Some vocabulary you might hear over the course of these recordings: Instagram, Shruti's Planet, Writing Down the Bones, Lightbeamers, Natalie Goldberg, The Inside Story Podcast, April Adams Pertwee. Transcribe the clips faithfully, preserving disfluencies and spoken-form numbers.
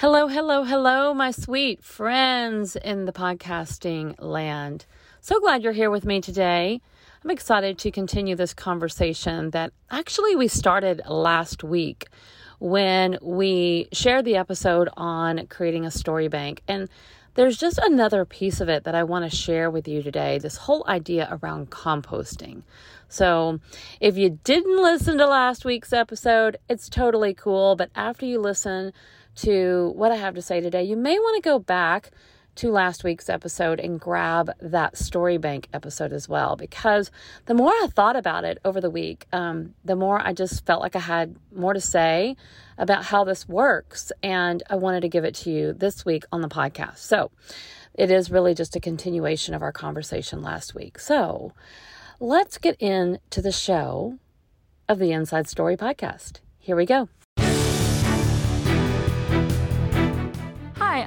Hello, hello, hello, my sweet friends in the podcasting land. So glad you're here with me today. I'm excited to continue this conversation that actually we started last week when we shared the episode on creating a story bank. And there's just another piece of it that I want to share with you today, this whole idea around composting. So if you didn't listen to last week's episode, it's totally cool. But after you listen to what I have to say today, you may want to go back to last week's episode and grab that story bank episode as well, because the more I thought about it over the week, um, the more I just felt like I had more to say about how this works, and I wanted to give it to you this week on the podcast. So it is really just a continuation of our conversation last week. So let's get into the show of the Inside Story Podcast. Here we go. Hi,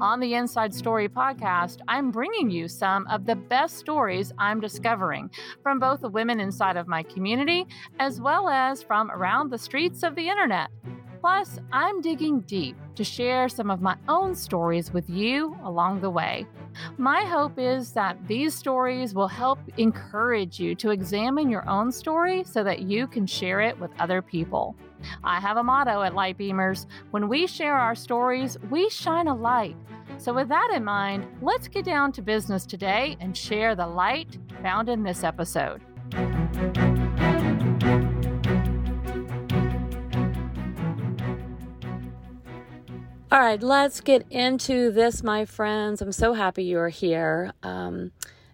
On the Inside Story Podcast, I'm bringing you some of the best stories I'm discovering from both the women inside of my community as well as from around the streets of the internet. Plus, I'm digging deep to share some of my own stories with you along the way. My hope is that these stories will help encourage you to examine your own story so that you can share it with other people. I have a motto at Lightbeamers: when we share our stories, we shine a light. So with that in mind, let's get down to business today and share the light found in this episode. All right, let's get into this, my friends. I'm so happy you are here. Um,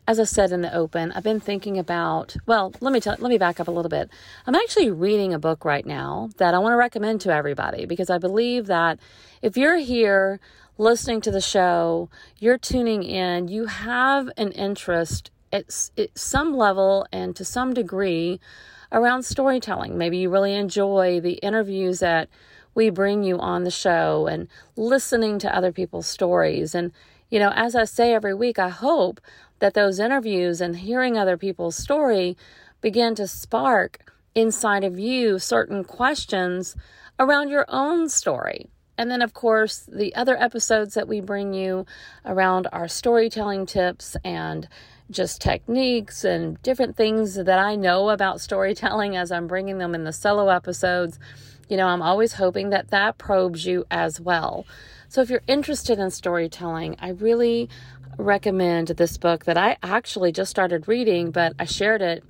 as I said in the open, I've been thinking about, well, let me tell, let me back up a little bit. I'm actually reading a book right now that I want to recommend to everybody, because I believe that if you're here listening to the show, you're tuning in, you have an interest at, at some level and to some degree around storytelling. Maybe you really enjoy the interviews that we bring you on the show and listening to other people's stories. And, you know, as I say every week, I hope that those interviews and hearing other people's story begin to spark inside of you certain questions around your own story. And then, of course, the other episodes that we bring you around our storytelling tips and just techniques and different things that I know about storytelling as I'm bringing them in the solo episodes. You know, I'm always hoping that that probes you as well. So if you're interested in storytelling, I really recommend this book that I actually just started reading, but I shared it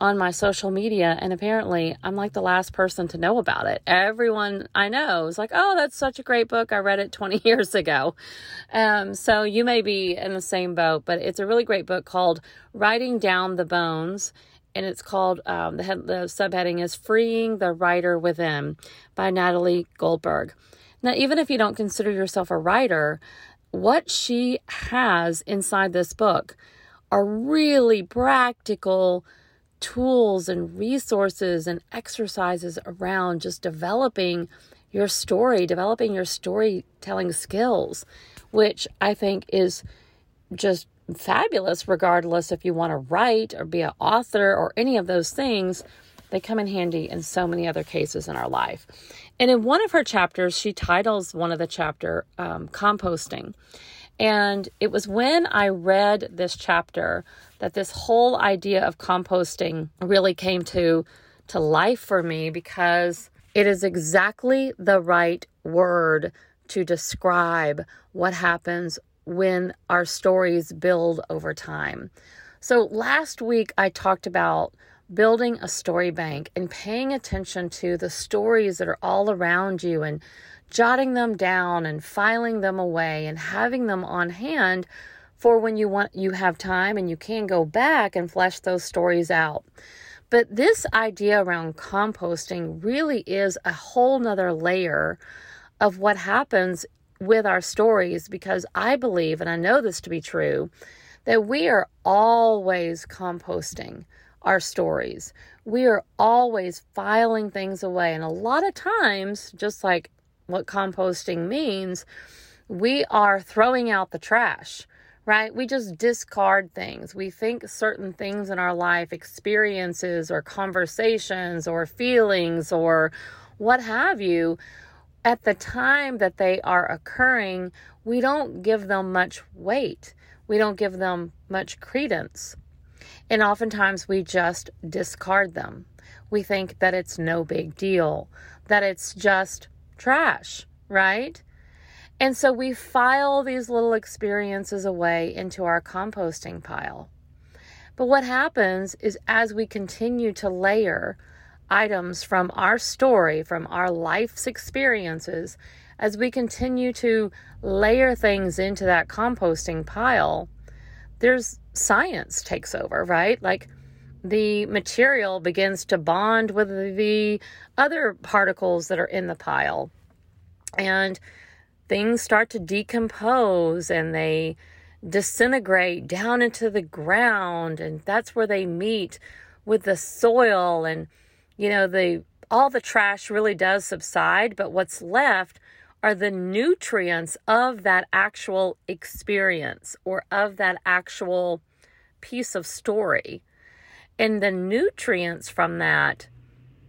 on my social media, and apparently I'm like the last person to know about it. Everyone I know is like, oh, that's such a great book. I read it twenty years ago. Um, so you may be in the same boat, but it's a really great book called Writing Down the Bones. And it's called, um, the, head, the subheading is Freeing the Writer Within by Natalie Goldberg. Now, even if you don't consider yourself a writer, what she has inside this book are really practical tools and resources and exercises around just developing your story, developing your storytelling skills, which I think is just fabulous, regardless if you want to write or be an author or any of those things. They come in handy in so many other cases in our life. And in one of her chapters, she titles one of the chapter um, composting. And it was when I read this chapter that this whole idea of composting really came to, to life for me, because it is exactly the right word to describe what happens when our stories build over time. So last week I talked about building a story bank and paying attention to the stories that are all around you and jotting them down and filing them away and having them on hand for when you want, you have time and you can go back and flesh those stories out. But this idea around composting really is a whole nother layer of what happens with our stories, because I believe, and I know this to be true, that we are always composting. our stories. We are always filing things away. And a lot of times, just like what composting means, we are throwing out the trash, right? We just discard things. We think certain things in our life, experiences or conversations or feelings or what have you, at the time that they are occurring, we don't give them much weight. We don't give them much credence. And oftentimes we just discard them. We think that it's no big deal, that it's just trash, right? And so we file these little experiences away into our composting pile. But what happens is as we continue to layer items from our story, from our life's experiences, as we continue to layer things into that composting pile, there's science takes over, right? Like the material begins to bond with the other particles that are in the pile. And things start to decompose and they disintegrate down into the ground. And that's where they meet with the soil. And, you know, the all the trash really does subside, but what's left are the nutrients of that actual experience or of that actual piece of story. And the nutrients from that,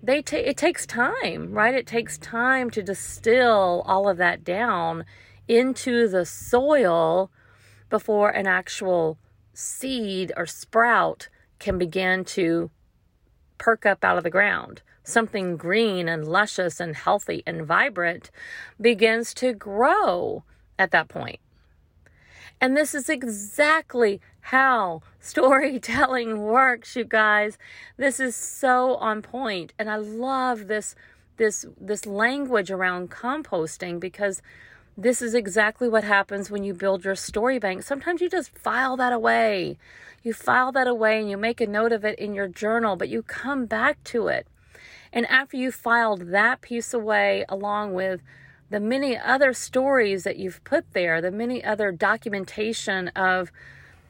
they ta- it takes time, right? It takes time to distill all of that down into the soil before an actual seed or sprout can begin to perk up out of the ground. Something green and luscious and healthy and vibrant begins to grow at that point. And this is exactly how storytelling works, you guys. This is so on point. And I love this, this, this language around composting, because this is exactly what happens when you build your story bank. Sometimes you just file that away. You file that away and you make a note of it in your journal, but you come back to it. And after you filed that piece away, along with the many other stories that you've put there, the many other documentation of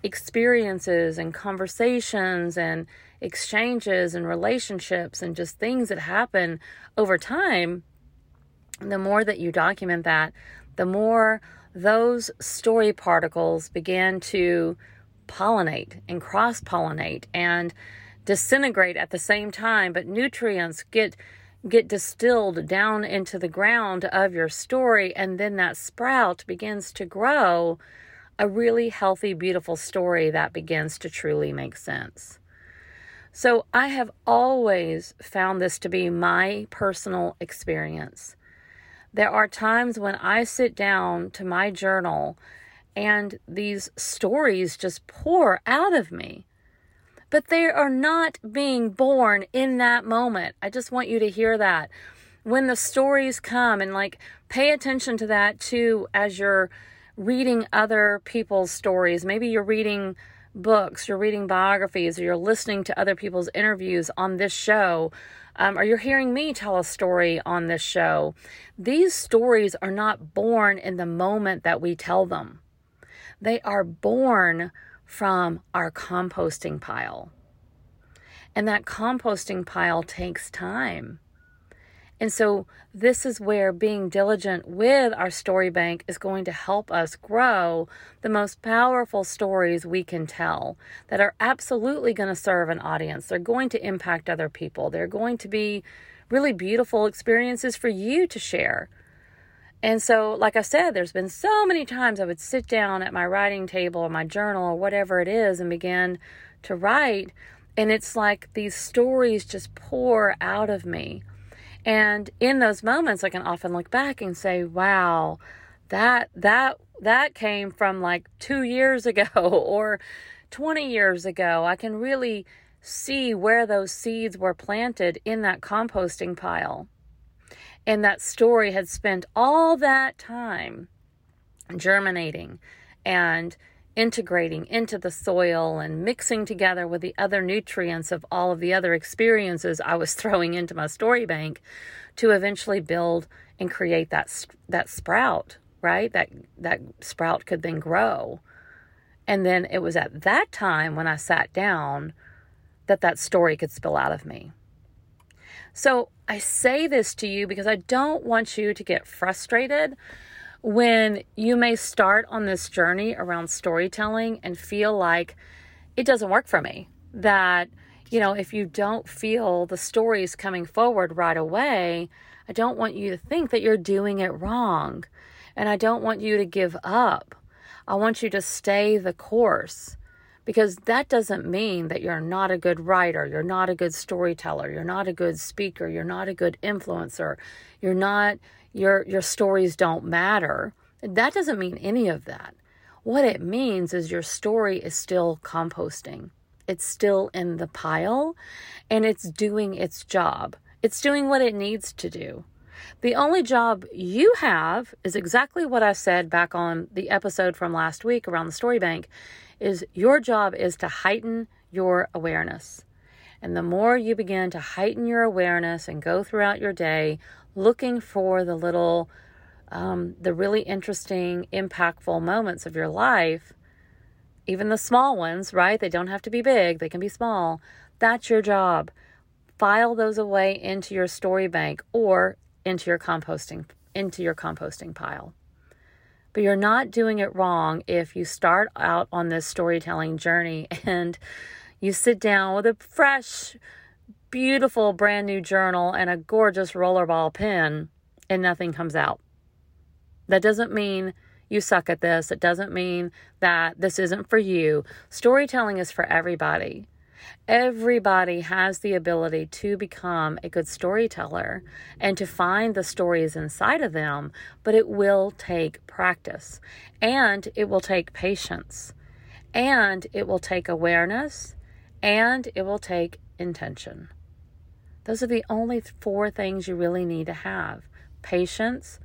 experiences and conversations and exchanges and relationships and just things that happen over time, the more that you document that, the more those story particles begin to pollinate and cross-pollinate and disintegrate at the same time, but nutrients get get distilled down into the ground of your story, and then that sprout begins to grow a really healthy, beautiful story that begins to truly make sense. So I have always found this to be my personal experience. There are times when I sit down to my journal and these stories just pour out of me. But they are not being born in that moment. I just want you to hear that. When the stories come, and like pay attention to that too as you're reading other people's stories. Maybe you're reading books, you're reading biographies, or you're listening to other people's interviews on this show, um, or you're hearing me tell a story on this show. These stories are not born in the moment that we tell them. They are born from our composting pile. And that composting pile takes time. And so this is where being diligent with our story bank is going to help us grow the most powerful stories we can tell that are absolutely going to serve an audience. They're going to impact other people. They're going to be really beautiful experiences for you to share. And so, like I said, there's been so many times I would sit down at my writing table or my journal or whatever it is and begin to write. And it's like these stories just pour out of me. And in those moments, I can often look back and say, wow, that that that came from like two years ago or twenty years ago. I can really see where those seeds were planted in that composting pile. And that story had spent all that time germinating and integrating into the soil and mixing together with the other nutrients of all of the other experiences I was throwing into my story bank to eventually build and create that that sprout, right? That that sprout could then grow. And then it was at that time when I sat down that that story could spill out of me. So I say this to you because I don't want you to get frustrated when you may start on this journey around storytelling and feel like it doesn't work for me. That, you know, if you don't feel the stories coming forward right away, I don't want you to think that you're doing it wrong. And I don't want you to give up. I want you to stay the course. Because that doesn't mean that you're not a good writer, you're not a good storyteller, you're not a good speaker, you're not a good influencer, you're not, your your stories don't matter. That doesn't mean any of that. What it means is your story is still composting. It's still in the pile, and it's doing its job. It's doing what it needs to do. The only job you have is exactly what I said back on the episode from last week around the story bank, is your job is to heighten your awareness. And the more you begin to heighten your awareness and go throughout your day looking for the little, um, the really interesting, impactful moments of your life, even the small ones, right? They don't have to be big. They can be small. That's your job. File those away into your story bank or into your composting, into your composting pile. But you're not doing it wrong if you start out on this storytelling journey and you sit down with a fresh, beautiful, brand new journal and a gorgeous rollerball pen and nothing comes out. That doesn't mean you suck at this. It doesn't mean that this isn't for you. Storytelling is for everybody. Everybody has the ability to become a good storyteller and to find the stories inside of them, but it will take practice, and it will take patience, and it will take awareness, and it will take intention. Those are the only four things you really need to have. Patience.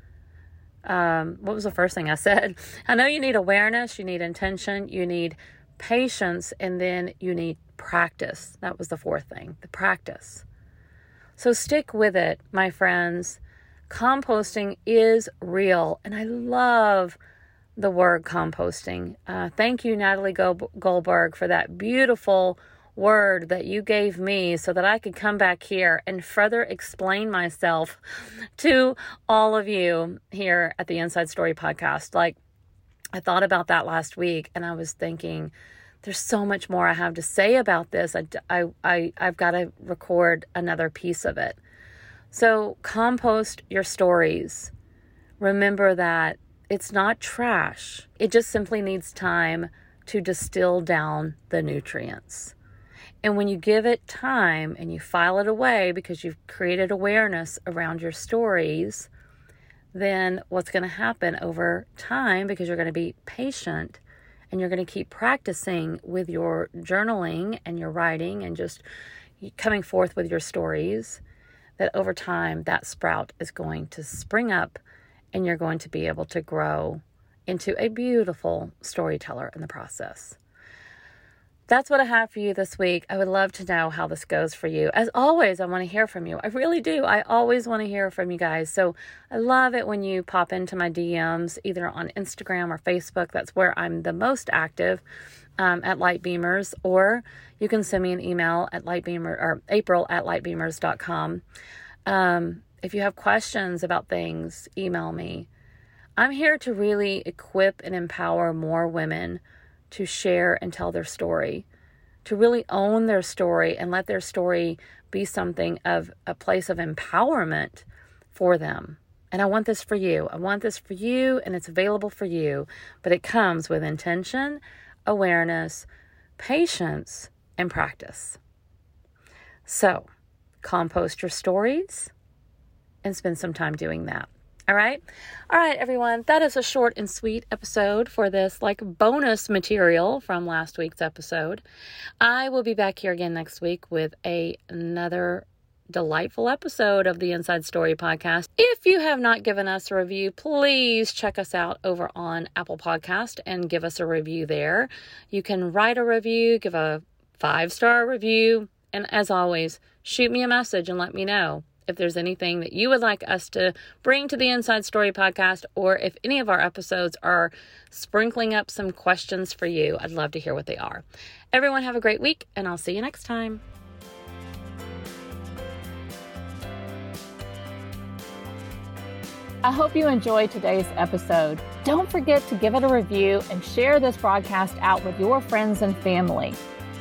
Um, what was the first thing I said? I know you need awareness, you need intention, you need patience, and then you need practice. That was the fourth thing, the practice. So stick with it, my friends. Composting is real, and I love the word composting. Uh, thank you, Natalie Goldberg, for that beautiful word that you gave me so that I could come back here and further explain myself to all of you here at the Inside Story Podcast. Like, I thought about that last week, and I was thinking, there's so much more I have to say about this. I, I, I, I've got to record another piece of it. So compost your stories. Remember that it's not trash. It just simply needs time to distill down the nutrients. And when you give it time and you file it away because you've created awareness around your stories, then what's going to happen over time, because you're going to be patient, and you're going to keep practicing with your journaling and your writing and just coming forth with your stories, that over time that sprout is going to spring up and you're going to be able to grow into a beautiful storyteller in the process. That's what I have for you this week. I would love to know how this goes for you. As always, I want to hear from you. I really do. I always want to hear from you guys. So I love it when you pop into my D Ms, either on Instagram or Facebook. That's where I'm the most active, um, at Lightbeamers. Or you can send me an email at Lightbeamer or April at lightbeamers dot com. Um, if you have questions about things, email me. I'm here to really equip and empower more women to share and tell their story, to really own their story and let their story be something of a place of empowerment for them. And I want this for you. I want this for you, and it's available for you, but it comes with intention, awareness, patience, and practice. So compost your stories and spend some time doing that. All right. All right, everyone. That is a short and sweet episode for this like bonus material from last week's episode. I will be back here again next week with a, another delightful episode of the Inside Story Podcast. If you have not given us a review, please check us out over on Apple Podcast and give us a review there. You can write a review, give a five-star review, and as always, shoot me a message and let me know if there's anything that you would like us to bring to the Inside Story podcast, or if any of our episodes are sprinkling up some questions for you, I'd love to hear what they are. Everyone have a great week, and I'll see you next time. I hope you enjoyed today's episode. Don't forget to give it a review and share this broadcast out with your friends and family.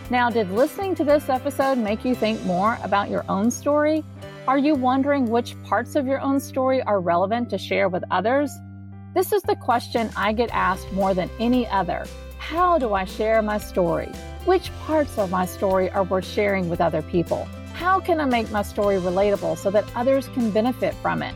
Now, did listening to this episode make you think more about your own story? Are you wondering which parts of your own story are relevant to share with others? This is the question I get asked more than any other. How do I share my story? Which parts of my story are worth sharing with other people? How can I make my story relatable so that others can benefit from it?